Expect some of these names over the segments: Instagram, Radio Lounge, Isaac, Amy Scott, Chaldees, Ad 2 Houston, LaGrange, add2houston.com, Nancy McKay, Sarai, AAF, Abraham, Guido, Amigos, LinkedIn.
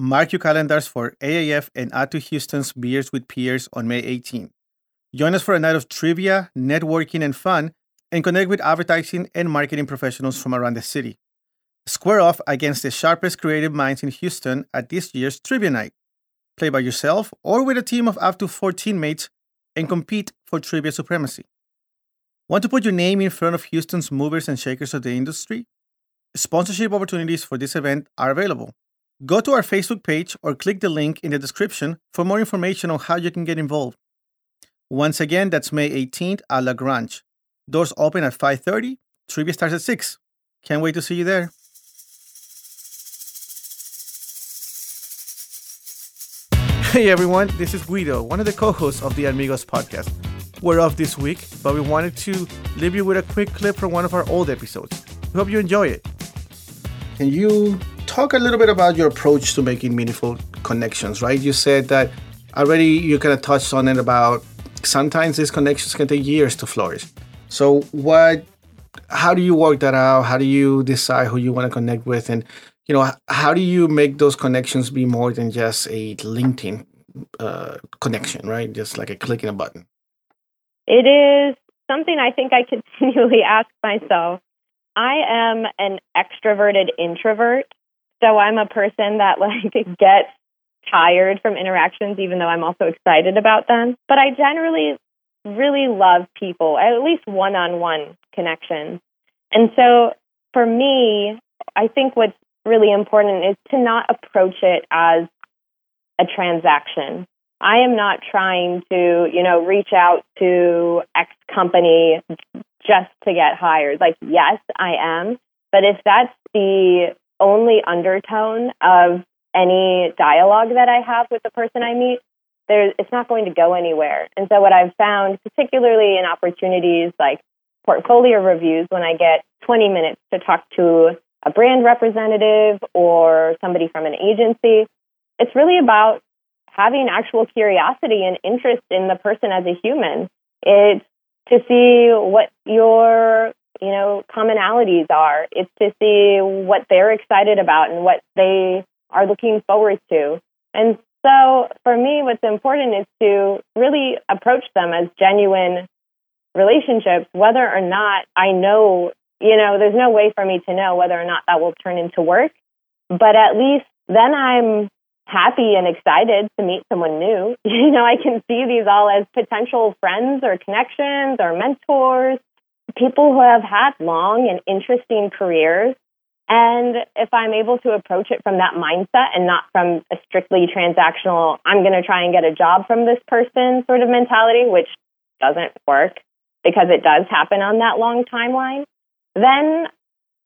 Mark your calendars for AAF and Ad 2 Houston's Beers with Peers on May 18th. Join us for a night of trivia, networking, and fun, and connect with advertising and marketing professionals from around the city. Square off against the sharpest creative minds in Houston at this year's Trivia Night. Play by yourself or with a team of up to 14 mates and compete for trivia supremacy. Want to put your name in front of Houston's movers and shakers of the industry? Sponsorship opportunities for this event are available. Go to our Facebook page or click the link in the description for more information on how you can get involved. Once again, that's May 18th at LaGrange. Doors open at 5:30. Trivia starts at 6. Can't wait to see you there. Hey everyone, this is Guido, one of the co-hosts of the Amigos podcast. We're off this week, but we wanted to leave you with a quick clip from one of our old episodes. We hope you enjoy it. Can you talk a little bit about your approach to making meaningful connections, right? You said that already you kind of touched on it about sometimes these connections can take years to flourish. So how do you work that out? How do you decide who you want to connect with? And you know, how do you make those connections be more than just a LinkedIn connection, right? Just like a clicking a button. It is something I think I continually ask myself. I am an extroverted introvert, so I'm a person that like gets tired from interactions, even though I'm also excited about them. But I generally really love people, at least one-on-one connections. And so for me, I think what's really important is to not approach it as a transaction. I am not trying to, reach out to X company just to get hired. Like, yes, I am. But if that's the only undertone of any dialogue that I have with the person I meet, it's not going to go anywhere. And so what I've found, particularly in opportunities like portfolio reviews, when I get 20 minutes to talk to a brand representative or somebody from an agency, it's really about having actual curiosity and interest in the person as a human. It's to see what your, commonalities are. It's to see what they're excited about and what they are looking forward to. And so for me, what's important is to really approach them as genuine relationships, whether or not I know, there's no way for me to know whether or not that will turn into work, but at least then I'm happy and excited to meet someone new. I can see these all as potential friends or connections or mentors, people who have had long and interesting careers. And if I'm able to approach it from that mindset and not from a strictly transactional, I'm going to try and get a job from this person sort of mentality, which doesn't work because it does happen on that long timeline, then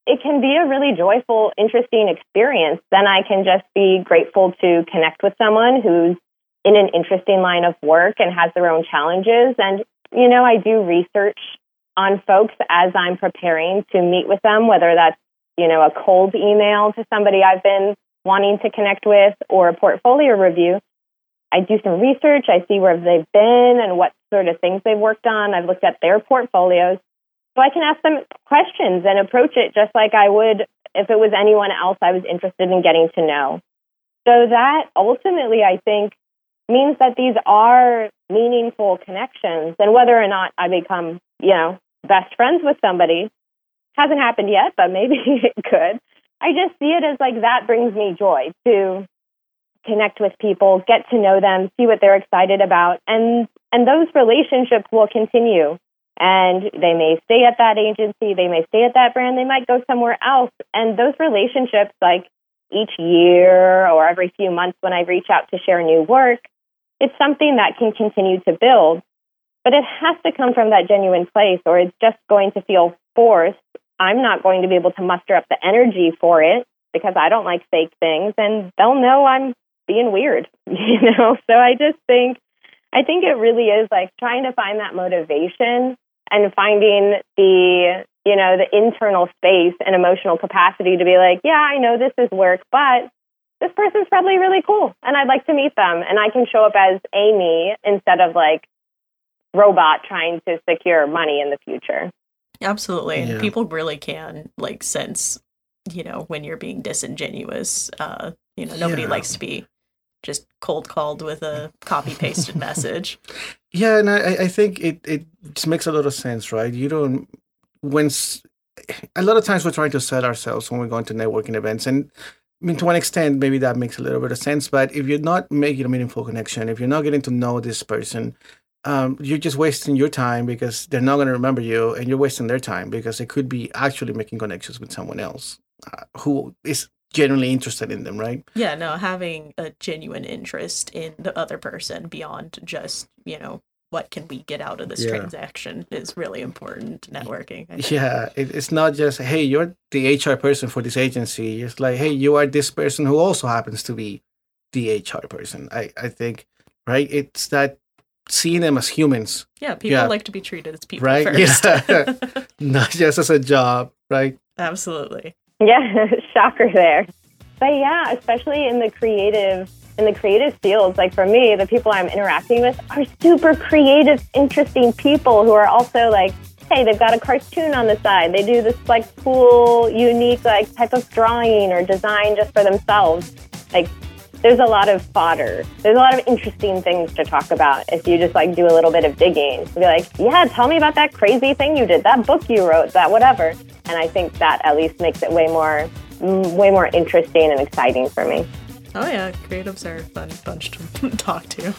it can be a really joyful, interesting experience. Then I can just be grateful to connect with someone who's in an interesting line of work and has their own challenges. And, I do research on folks as I'm preparing to meet with them, whether that's, a cold email to somebody I've been wanting to connect with or a portfolio review. I do some research. I see where they've been and what sort of things they've worked on. I've looked at their portfolios. So I can ask them questions and approach it just like I would if it was anyone else I was interested in getting to know. So that ultimately, I think, means that these are meaningful connections. And whether or not I become, best friends with somebody, hasn't happened yet, but maybe it could. I just see it as like that brings me joy to connect with people, get to know them, see what they're excited about. And those relationships will continue. And they may stay at that agency, they may stay at that brand, they might go somewhere else. And those relationships, like each year or every few months when I reach out to share new work, it's something that can continue to build. But it has to come from that genuine place or it's just going to feel forced. I'm not going to be able to muster up the energy for it because I don't like fake things and they'll know I'm being weird, So I think it really is like trying to find that motivation and finding the, the internal space and emotional capacity to be like, yeah, I know this is work, but this person's probably really cool and I'd like to meet them. And I can show up as Amy instead of like robot trying to secure money in the future. Absolutely. Yeah. People really can like sense, when you're being disingenuous, You know, nobody likes to be just cold called with a copy pasted message. Yeah, and I think it just makes a lot of sense, right? You don't when a lot of times we're trying to sell ourselves when we're going to networking events, and I mean, to one extent, maybe that makes a little bit of sense. But if you're not making a meaningful connection, if you're not getting to know this person, you're just wasting your time because they're not going to remember you, and you're wasting their time because they could be actually making connections with someone else who is genuinely interested in them, right? Yeah, no, having a genuine interest in the other person beyond just, you know, what can we get out of this transaction is really important networking. Yeah, it's not just, hey, you're the HR person for this agency. It's like, hey, you are this person who also happens to be the HR person. I think, right? It's that seeing them as humans. Yeah, people like to be treated as people first. Yeah. Not just as a job, right? Absolutely. Yeah, shocker there. But yeah, especially in the creative fields, like for me, the people I'm interacting with are super creative, interesting people who are also like, hey, they've got a cartoon on the side. They do this like cool, unique like type of drawing or design just for themselves. Like there's a lot of fodder. There's a lot of interesting things to talk about if you just like do a little bit of digging. You'll be like, yeah, tell me about that crazy thing you did, that book you wrote, that whatever. And I think that at least makes it way more interesting and exciting for me. Oh yeah, creatives are a fun bunch to talk to.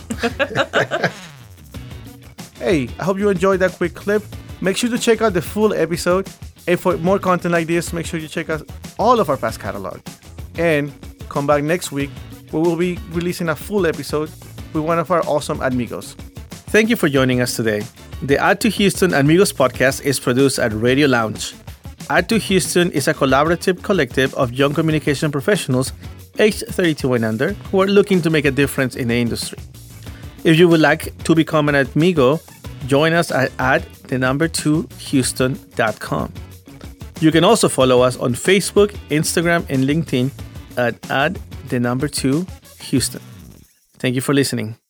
Hey, I hope you enjoyed that quick clip. Make sure to check out the full episode. And for more content like this, make sure you check out all of our past catalog. And come back next week where we'll be releasing a full episode with one of our awesome Amigos. Thank you for joining us today. The Ad 2 Houston Amigos podcast is produced at Radio Lounge. Ad 2 Houston is a collaborative collective of young communication professionals aged 32 and under, who are looking to make a difference in the industry. If you would like to become an Amigo, join us at add2houston.com. You can also follow us on Facebook, Instagram, and LinkedIn at add2houston. Thank you for listening.